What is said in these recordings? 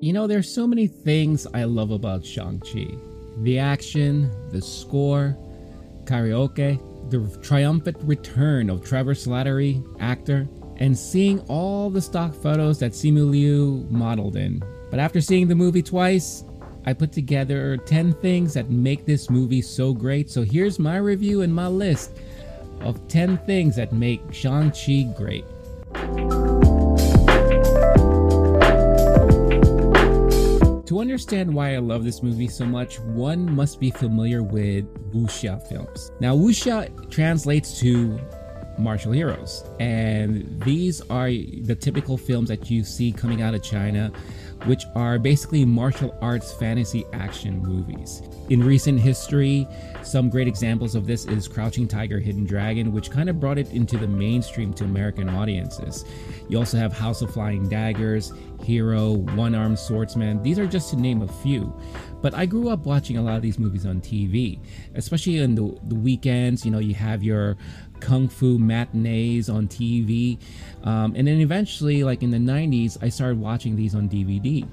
You know, there's so many things I love about Shang-Chi. The action, the score, karaoke, the triumphant return of Trevor Slattery, actor, and seeing all the stock photos that Simu Liu modeled in. But after seeing the movie twice, I put together 10 things that make this movie so great. So here's my review and my list of 10 things that make Shang-Chi great. To understand why I love this movie so much, one must be familiar with Wuxia films. Now, Wuxia translates to martial heroes, and these are the typical films that you see coming out of China, which are basically martial arts fantasy action movies. In recent history, some great examples of this is Crouching Tiger, Hidden Dragon, which kind of brought it into the mainstream to American audiences. You also have House of Flying Daggers, Hero, One-Armed Swordsman. These are just to name a few. But I grew up watching a lot of these movies on TV, especially on the weekends. You know, you have your kung fu matinees on TV. And then eventually, like in the 90s, I started watching these on DVD.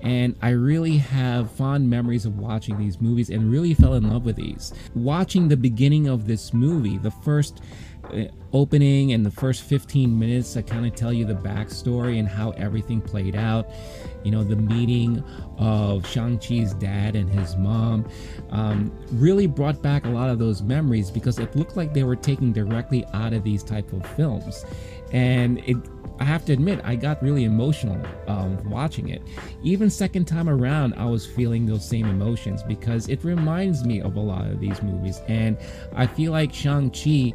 And I really have fond memories of watching these movies and really fell in love with these. Watching the beginning of this movie, the first opening and the first 15 minutes that kind of tell you the backstory and how everything played out. You know, the meeting of Shang-Chi's dad and his mom really brought back a lot of those memories, because it looked like they were taken directly out of these type of films. And I have to admit, I got really emotional watching it. Even second time around, I was feeling those same emotions, because it reminds me of a lot of these movies. And I feel like Shang-Chi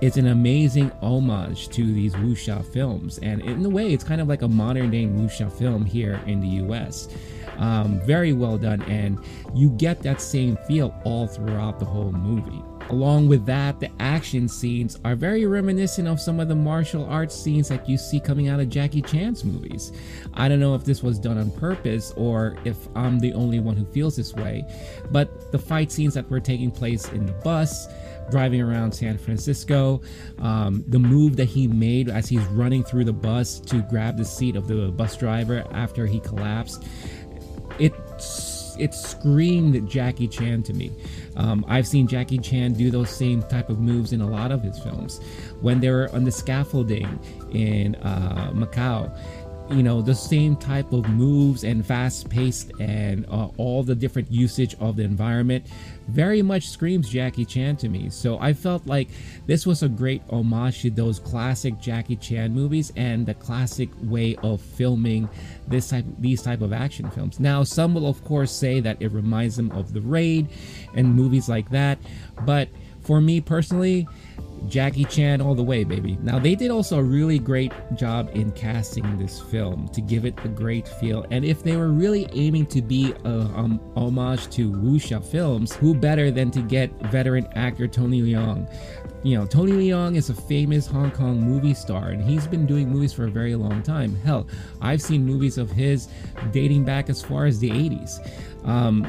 is an amazing homage to these wuxia films. And in a way, it's kind of like a modern day wuxia film here in the US. Very well done, and you get that same feel all throughout the whole movie. Along with that, the action scenes are very reminiscent of some of the martial arts scenes that you see coming out of Jackie Chan's movies. I don't know if this was done on purpose or if I'm the only one who feels this way, but the fight scenes that were taking place in the bus, driving around San Francisco, the move that he made as he's running through the bus to grab the seat of the bus driver after he collapsed, it screamed Jackie Chan to me. I've seen Jackie Chan do those same type of moves in a lot of his films. When they were on the scaffolding in Macau, you know, the same type of moves and fast-paced and all the different usage of the environment very much screams Jackie Chan to me. So I felt like this was a great homage to those classic Jackie Chan movies and the classic way of filming these type of action films. Now, some will of course say that it reminds them of The Raid and movies like that, but for me personally, Jackie Chan all the way, baby. Now, they did also a really great job in casting this film to give it a great feel. And if they were really aiming to be a homage to wuxia films, who better than to get veteran actor Tony Leung? You know, Tony Leung is a famous Hong Kong movie star, and he's been doing movies for a very long time. Hell, I've seen movies of his dating back as far as the 80s.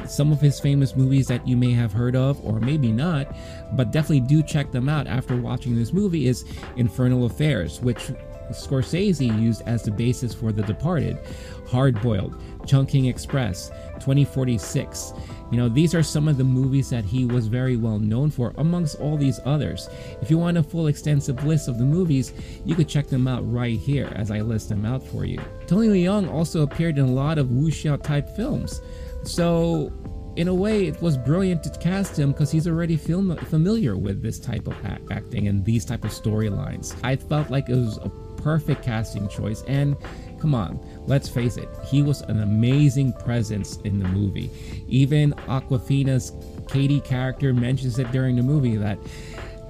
Some of his famous movies that you may have heard of, or maybe not, but definitely do check them out after watching this movie, is Infernal Affairs, which Scorsese used as the basis for The Departed, Hardboiled, Chungking Express, 2046. You know, these are some of the movies that he was very well known for, amongst all these others. If you want a full extensive list of the movies, you could check them out right here as I list them out for you. Tony Leung also appeared in a lot of wuxia type films, so in a way, it was brilliant to cast him because he's already familiar with this type of acting and these type of storylines. I felt like it was a perfect casting choice, and come on, let's face it, he was an amazing presence in the movie. Even Awkwafina's Katie character mentions it during the movie that,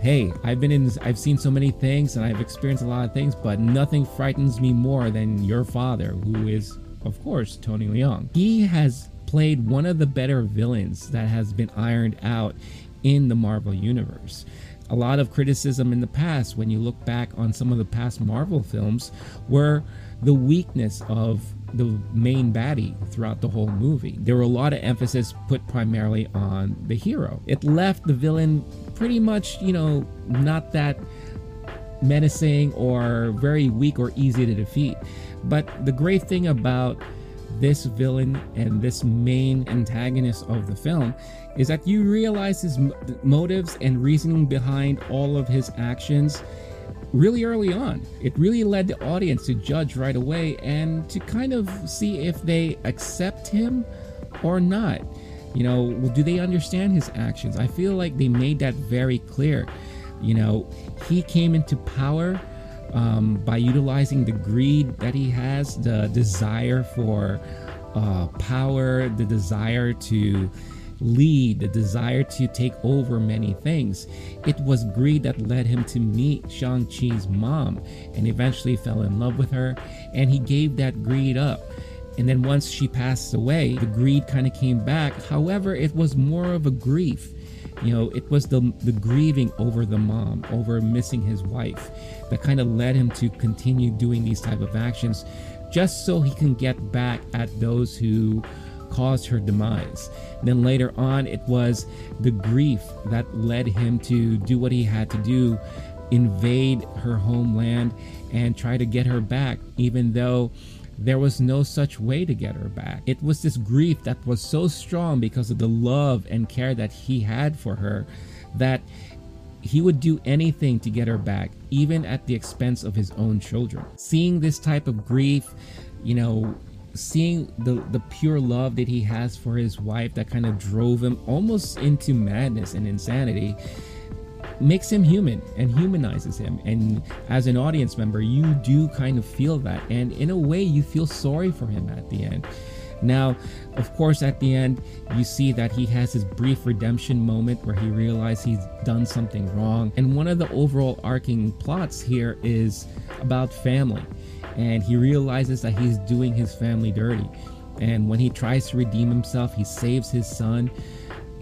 hey, I've seen so many things and I've experienced a lot of things, but nothing frightens me more than your father, who is, of course, Tony Leung. He has played one of the better villains that has been ironed out in the Marvel Universe. A lot of criticism in the past, when you look back on some of the past Marvel films, were the weakness of the main baddie throughout the whole movie. There were a lot of emphasis put primarily on the hero. It left the villain pretty much, you know, not that menacing or very weak or easy to defeat. But the great thing about this villain and this main antagonist of the film is that you realize his motives and reasoning behind all of his actions really early on. It really led the audience to judge right away and to kind of see if they accept him or not. You know, do they understand his actions? I feel like they made that very clear. You know, he came into power by utilizing the greed that he has, the desire for power, the desire to lead, the desire to take over many things. It was greed that led him to meet Shang-Chi's mom and eventually fell in love with her, and he gave that greed up. And then once she passed away, the greed kind of came back. However, it was more of a grief. You know, it was the grieving over the mom, over missing his wife, that kind of led him to continue doing these type of actions, just so he can get back at those who caused her demise. And then later on, it was the grief that led him to do what he had to do, invade her homeland and try to get her back, even though there was no such way to get her back. It was this grief that was so strong because of the love and care that he had for her, that he would do anything to get her back, even at the expense of his own children. Seeing this type of grief, you know, seeing the pure love that he has for his wife that kind of drove him almost into madness and insanity, makes him human and humanizes him. And as an audience member, you do kind of feel that, and in a way you feel sorry for him at the end. Now, of course, at the end you see that he has his brief redemption moment where he realizes he's done something wrong. And one of the overall arcing plots here is about family, and he realizes that he's doing his family dirty. And when he tries to redeem himself, he saves his son,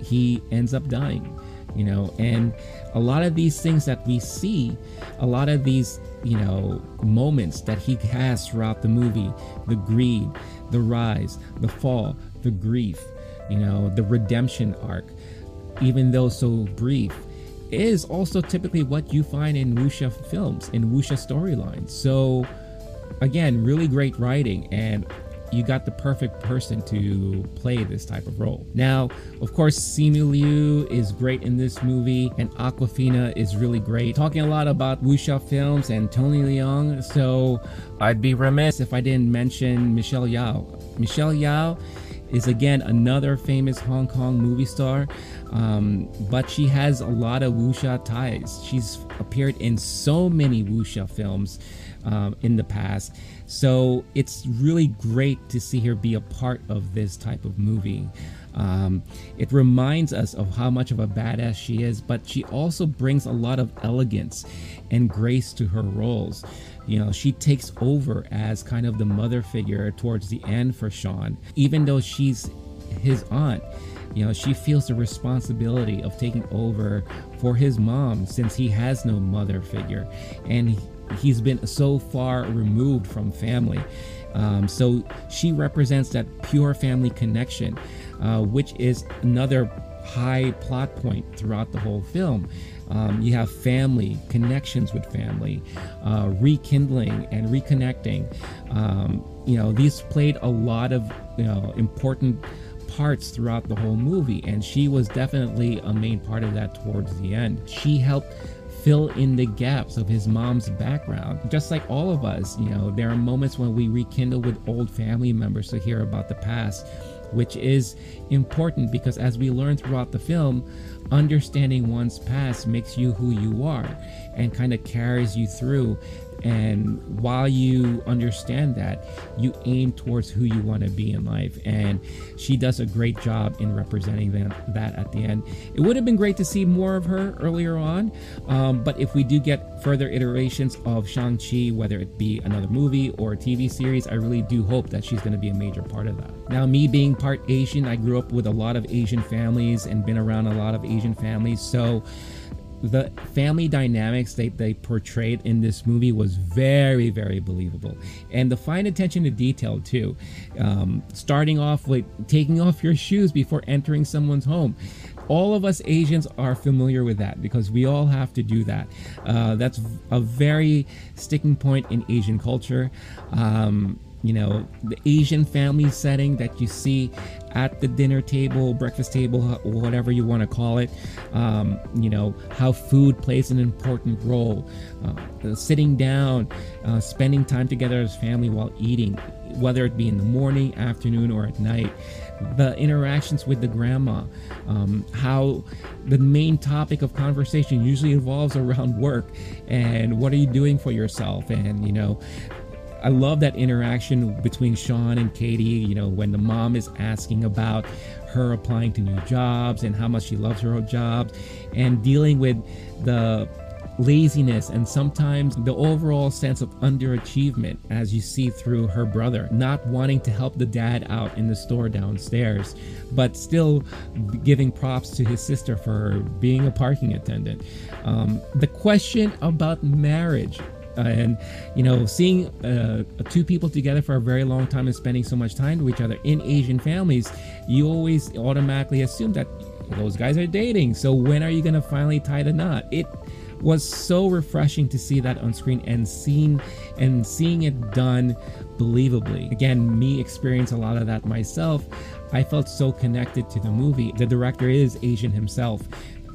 he ends up dying. You know, and a lot of these things that we see, a lot of these, you know, moments that he has throughout the movie, the greed, the rise, the fall, the grief, you know, the redemption arc, even though so brief, is also typically what you find in Wuxia films, in Wuxia storylines. So again, really great writing, and you got the perfect person to play this type of role. Now, of course, Simu Liu is great in this movie, and Awkwafina is really great. Talking a lot about Wuxia films and Tony Leung, so I'd be remiss if I didn't mention Michelle Yeoh. Michelle Yeoh is again another famous Hong Kong movie star, but she has a lot of Wuxia ties. She's appeared in so many Wuxia films in the past, so it's really great to see her be a part of this type of movie. It reminds us of how much of a badass she is, but she also brings a lot of elegance and grace to her roles. You know, she takes over as kind of the mother figure towards the end for Sean, even though she's his aunt. You know, she feels the responsibility of taking over for his mom, since he has no mother figure and he's been so far removed from family. So she represents that pure family connection, which is another high plot point throughout the whole film. You have family, connections with family, rekindling and reconnecting. You know, these played a lot of, you know, important parts throughout the whole movie, and she was definitely a main part of that towards the end. She helped fill in the gaps of his mom's background. Just like all of us, you know, there are moments when we rekindle with old family members to hear about the past, which is important because, as we learn throughout the film, understanding one's past makes you who you are and kind of carries you through And while you understand that, you aim towards who you want to be in life. And she does a great job in representing that at the end. It would have been great to see more of her earlier on. But if we do get further iterations of Shang-Chi, whether it be another movie or a TV series, I really do hope that she's going to be a major part of that. Now, me being part Asian, I grew up with a lot of Asian families and been around a lot of Asian families. So the family dynamics they portrayed in this movie was very, very believable. And the fine attention to detail too. Starting off with taking off your shoes before entering someone's home. All of us Asians are familiar with that because we all have to do that. That's a very sticking point in Asian culture. You know, the Asian family setting that you see at the dinner table, breakfast table, whatever you want to call it. You know, how food plays an important role. Sitting down, spending time together as family while eating, whether it be in the morning, afternoon, or at night. The interactions with the grandma, how the main topic of conversation usually revolves around work and what are you doing for yourself, and you know, I love that interaction between Sean and Katie, you know, when the mom is asking about her applying to new jobs and how much she loves her own jobs, and dealing with the laziness and sometimes the overall sense of underachievement as you see through her brother not wanting to help the dad out in the store downstairs, but still giving props to his sister for being a parking attendant. The question about marriage. And, you know, seeing two people together for a very long time and spending so much time with each other in Asian families, you always automatically assume that those guys are dating. So when are you going to finally tie the knot? It was so refreshing to see that on screen and seeing it done believably. Again, me experience a lot of that myself. I felt so connected to the movie. The director is Asian himself,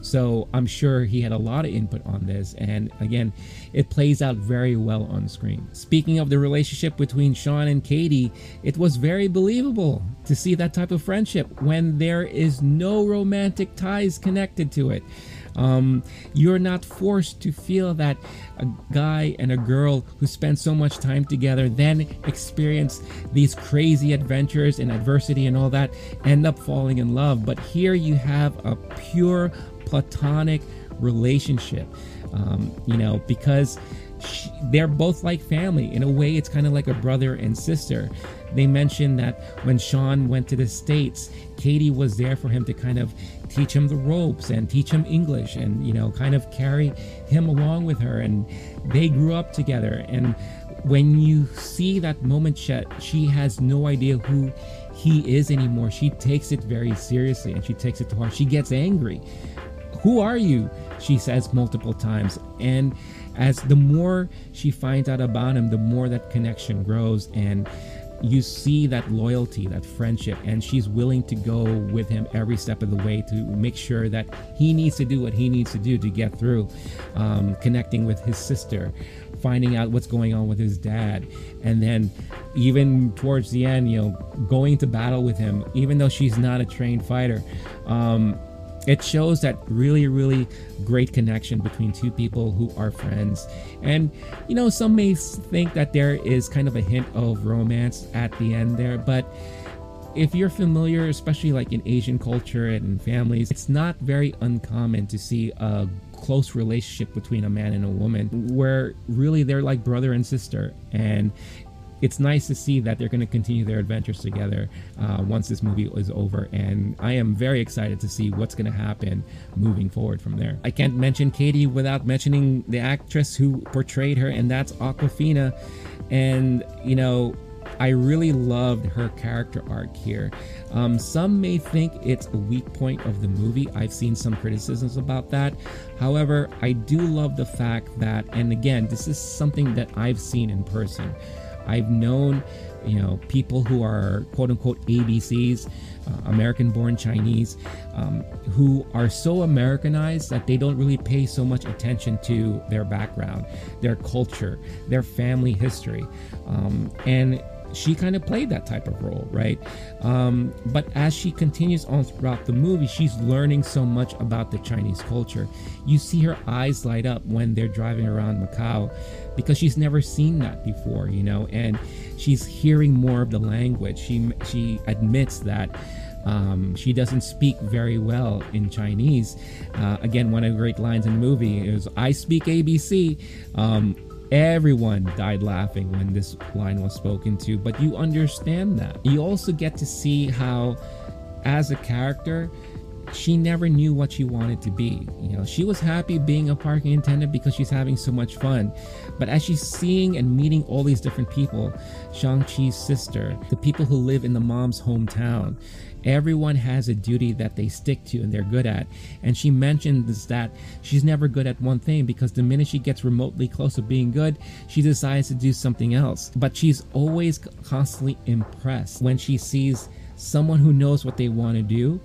so I'm sure he had a lot of input on this, and again, it plays out very well on screen. Speaking of the relationship between Sean and Katie, it was very believable to see that type of friendship when there is no romantic ties connected to it. You're not forced to feel that a guy and a girl who spend so much time together then experience these crazy adventures and adversity and all that, end up falling in love. But here you have a pure platonic relationship, you know, because they're both like family. In a way, it's kind of like a brother and sister. They mentioned that when Sean went to the States, Katie was there for him to kind of teach him the ropes and teach him English and, you know, kind of carry him along with her. And they grew up together. And when you see that moment, she has no idea who he is anymore. She takes it very seriously and she takes it to heart. She gets angry. "Who are you?" she says multiple times. And as the more she finds out about him, the more that connection grows, and you see that loyalty, that friendship, and she's willing to go with him every step of the way to make sure that he needs to do what he needs to do to get through, connecting with his sister, finding out what's going on with his dad, and then even towards the end, you know, going to battle with him, even though she's not a trained fighter. It shows that really, really great connection between two people who are friends. And, you know, some may think that there is kind of a hint of romance at the end there, but if you're familiar, especially like in Asian culture and families, it's not very uncommon to see a close relationship between a man and a woman where really they're like brother and sister. And it's nice to see that they're going to continue their adventures together once this movie is over, and I am very excited to see what's going to happen moving forward from there. I can't mention Katie without mentioning the actress who portrayed her, and that's Awkwafina. And, you know, I really loved her character arc here. Some may think it's a weak point of the movie. I've seen some criticisms about that. However, I do love the fact that, and again, this is something that I've seen in person. I've known, you know, people who are quote-unquote ABCs, American-born Chinese, who are so Americanized that they don't really pay so much attention to their background, their culture, their family history. And she kind of played that type of role, right? But as she continues on throughout the movie, she's learning so much about the Chinese culture. You see her eyes light up when they're driving around Macau, because she's never seen that before, you know, and she's hearing more of the language. She admits that she doesn't speak very well in Chinese. Again, one of the great lines in the movie is, "I speak ABC." Everyone died laughing when this line was spoken to, but you understand that. You also get to see how, as a character, she never knew what she wanted to be. You know, she was happy being a parking attendant because she's having so much fun. But as she's seeing and meeting all these different people, Shang-Chi's sister, the people who live in the mom's hometown, everyone has a duty that they stick to and they're good at. And she mentions that she's never good at one thing, because the minute she gets remotely close to being good, she decides to do something else. But she's always constantly impressed when she sees someone who knows what they want to do,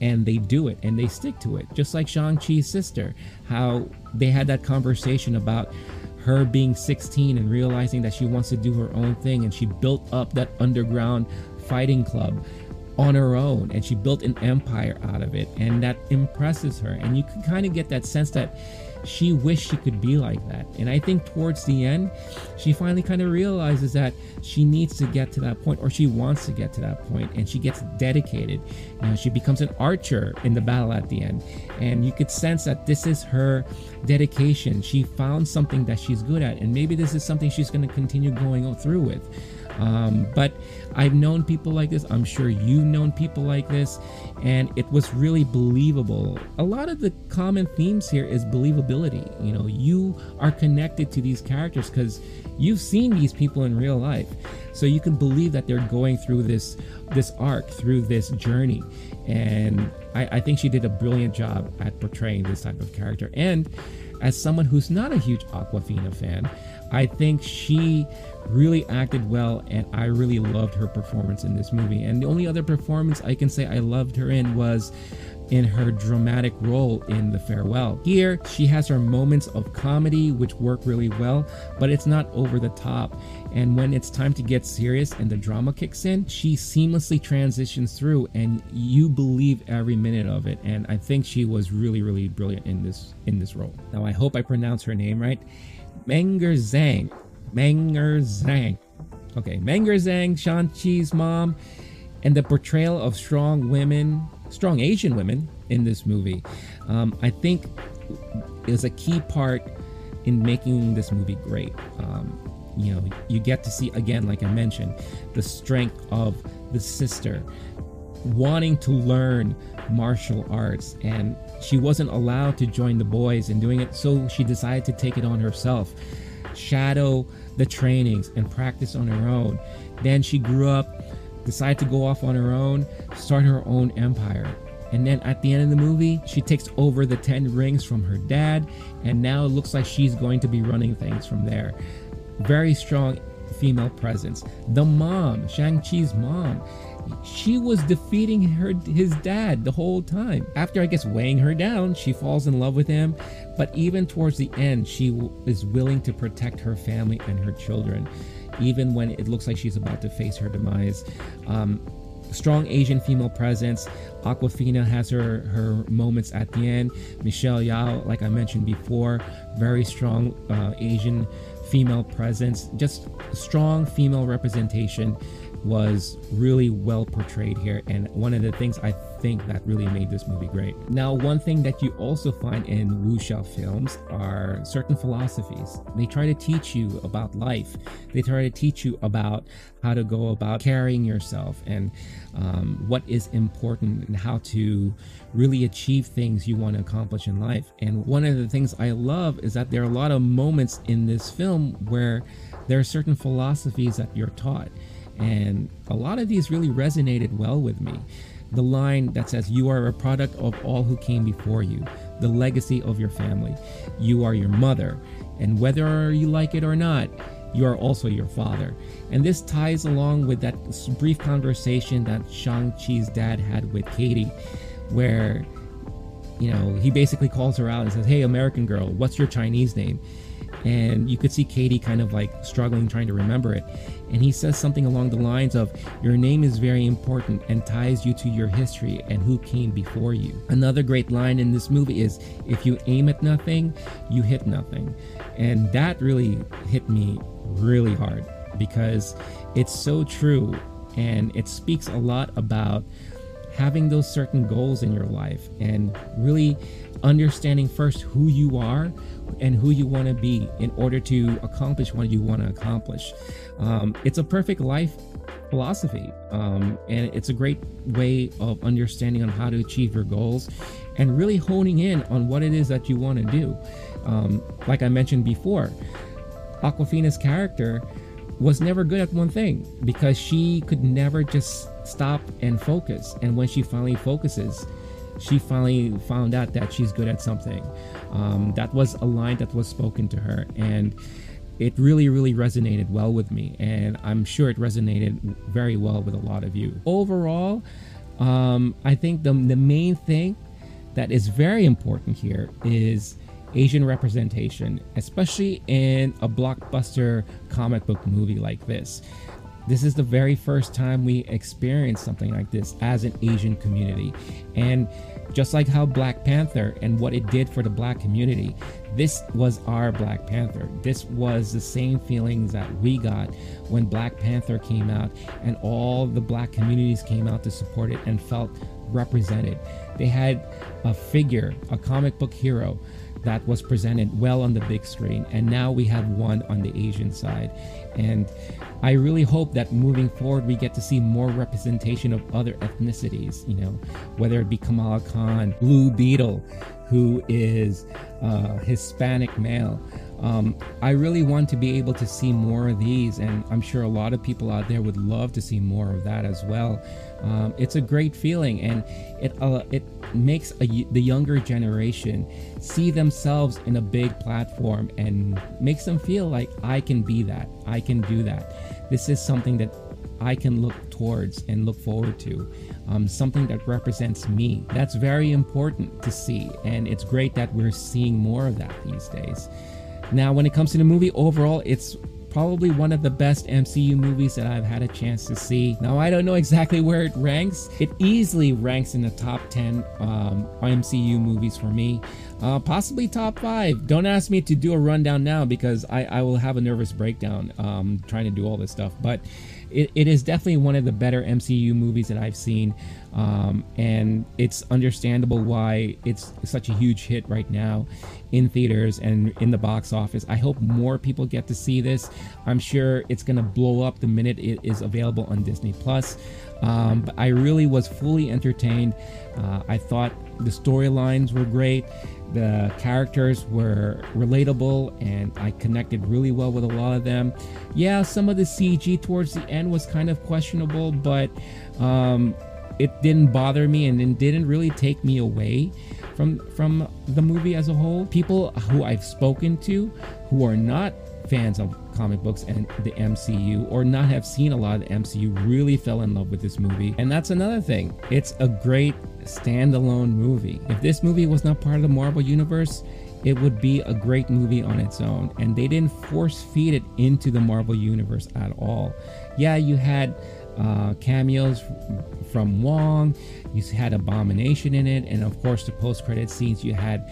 and they do it and they stick to it. Just like Shang-Chi's sister, how they had that conversation about her being 16 and realizing that she wants to do her own thing, and she built up that underground fighting club on her own, and she built an empire out of it, and that impresses her. And you can kind of get that sense that she wished she could be like that. And I think towards the end, she finally kind of realizes that she needs to get to that point, or she wants to get to that point, and she gets dedicated. You know, she becomes an archer in the battle at the end, and you could sense that this is her dedication. She found something that she's good at, and maybe this is something she's going to continue going through with. But I've known people like this. I'm sure you've known people like this, and it was really believable. A lot of the common themes here is believability. You know, you are connected to these characters because you've seen these people in real life, so you can believe that they're going through this arc, through this journey. And I think she did a brilliant job at portraying this type of character. And as someone who's not a huge Awkwafina fan, I think she really acted well, and I really loved her performance in this movie. And the only other performance I can say I loved her in was in her dramatic role in The Farewell. Here, she has her moments of comedy, which work really well, but it's not over the top. And when it's time to get serious and the drama kicks in, she seamlessly transitions through, and you believe every minute of it. And I think she was really, really brilliant in this role. Now, I hope I pronounced her name right. Meng'er Zhang. Meng'er Zhang. Okay, Meng'er Zhang, Shang-Chi's mom, and the portrayal of strong Asian women in this movie, I think is a key part in making this movie great. You know, you get to see, again, like I mentioned, the strength of the sister wanting to learn martial arts, and she wasn't allowed to join the boys in doing it, so she decided to take it on herself, shadow the trainings and practice on her own. Then she grew up, decided to go off on her own, start her own empire. And then at the end of the movie, she takes over the 10 rings from her dad, and now it looks like she's going to be running things from there. Very strong female presence. The mom, Shang-Chi's mom, she was defeating his dad the whole time. After, I guess, weighing her down, she falls in love with him, but even towards the end, she is willing to protect her family and her children, even when it looks like she's about to face her demise. Strong Asian female presence. Awkwafina has her moments at the end. Michelle Yeoh, like I mentioned before, very strong Asian female presence. Just strong female representation was really well portrayed here, and one of the things I think that really made this movie great. Now, one thing that you also find in wuxia films are certain philosophies. They try to teach you about life. They try to teach you about how to go about carrying yourself, and what is important, and how to really achieve things you want to accomplish in life. And one of the things I love is that there are a lot of moments in this film where there are certain philosophies that you're taught, and a lot of these really resonated well with me. The line that says, "You are a product of all who came before you, the legacy of your family. You are your mother, and whether you like it or not, you are also your father." And this ties along with that brief conversation that Shang-Chi's dad had with Katie, where, you know, he basically calls her out and says, "Hey, American girl, what's your Chinese name?" And you could see Katie kind of like struggling, trying to remember it. And he says something along the lines of, your name is very important and ties you to your history and who came before you. Another great line in this movie is, if you aim at nothing, you hit nothing. And that really hit me really hard because it's so true. And it speaks a lot about having those certain goals in your life and really understanding first who you are and who you want to be in order to accomplish what you want to accomplish. It's a perfect life philosophy, and it's a great way of understanding on how to achieve your goals and really honing in on what it is that you want to do. Like I mentioned before, Awkwafina's character was never good at one thing because she could never just stop and focus. And when she finally focuses, she finally found out that she's good at something. That was a line that was spoken to her, and it really, really resonated well with me, and I'm sure it resonated very well with a lot of you. Overall, I think the main thing that is very important here is Asian representation, especially in a blockbuster comic book movie like this. This is the very first time we experience something like this as an Asian community. And just like how Black Panther and what it did for the Black community, this was our Black Panther. This was the same feelings that we got when Black Panther came out and all the Black communities came out to support it and felt represented. They had a figure, a comic book hero, that was presented well on the big screen, and now we have one on the Asian side. And I really hope that moving forward we get to see more representation of other ethnicities, you know, whether it be Kamala Khan, Blue Beetle, who is Hispanic male. I really want to be able to see more of these, and I'm sure a lot of people out there would love to see more of that as well. It's a great feeling, and it makes the younger generation see themselves in a big platform and makes them feel like, I can be that, I can do that. This is something that I can look towards and look forward to, something that represents me. That's very important to see, and it's great that we're seeing more of that these days. Now, when it comes to the movie overall, it's probably one of the best MCU movies that I've had a chance to see. Now, I don't know exactly where it ranks. It easily ranks in the top 10 MCU movies for me, possibly top 5. Don't ask me to do a rundown now because I will have a nervous breakdown trying to do all this stuff. But it is definitely one of the better MCU movies that I've seen, and it's understandable why it's such a huge hit right now in theaters and in the box office. I hope more people get to see this. I'm sure it's gonna blow up the minute it is available on Disney Plus. But I really was fully entertained. I thought the storylines were great, the characters were relatable, and I connected really well with a lot of them. Yeah, some of the CG towards the end was kind of questionable, but it didn't bother me and it didn't really take me away from the movie as a whole. People who I've spoken to who are not fans of comic books and the MCU, or not have seen a lot of the MCU, really fell in love with this movie. And that's another thing. It's a great standalone movie. If this movie was not part of the Marvel Universe, it would be a great movie on its own. And they didn't force feed it into the Marvel Universe at all. Yeah, you had cameos from Wong, you had Abomination in it, and of course the post-credit scenes, you had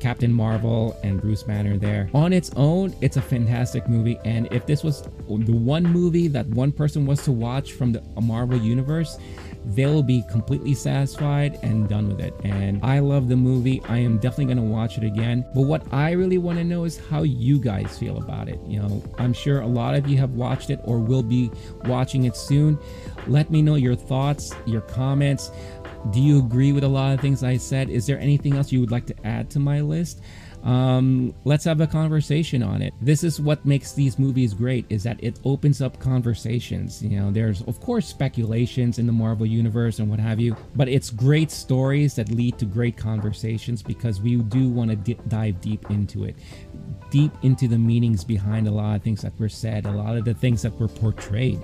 Captain Marvel and Bruce Banner there. On its own, it's a fantastic movie, and if this was the one movie that one person was to watch from the Marvel Universe, they'll be completely satisfied and done with it. And I love the movie. I am definitely going to watch it again. But what I really want to know is how you guys feel about it. You know, I'm sure a lot of you have watched it or will be watching it soon. Let me know your thoughts, your comments. Do you agree with a lot of things I said? Is there anything else you would like to add to my list? Let's have a conversation on it. This is what makes these movies great, is that it opens up conversations. You know, there's of course speculations in the Marvel Universe and what have you, but it's great stories that lead to great conversations because we do want to dive deep into it, deep into the meanings behind a lot of things that were said, a lot of the things that were portrayed.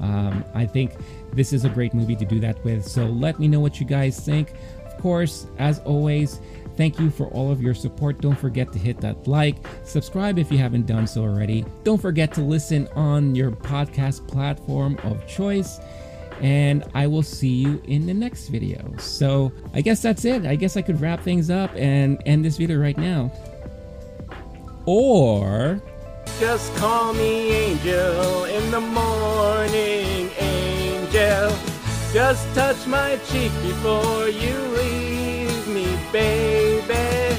I think this is a great movie to do that with. So let me know what you guys think. Of course, as always, Thank you for all of your support. Don't forget to hit that like, subscribe if you haven't done so already. Don't forget to listen on your podcast platform of choice, and I will see you in the next video. So I guess that's it. I guess I could wrap things up and end this video right now. Or just call me Angel in the morning, Angel. Just touch my cheek before you leave me, baby.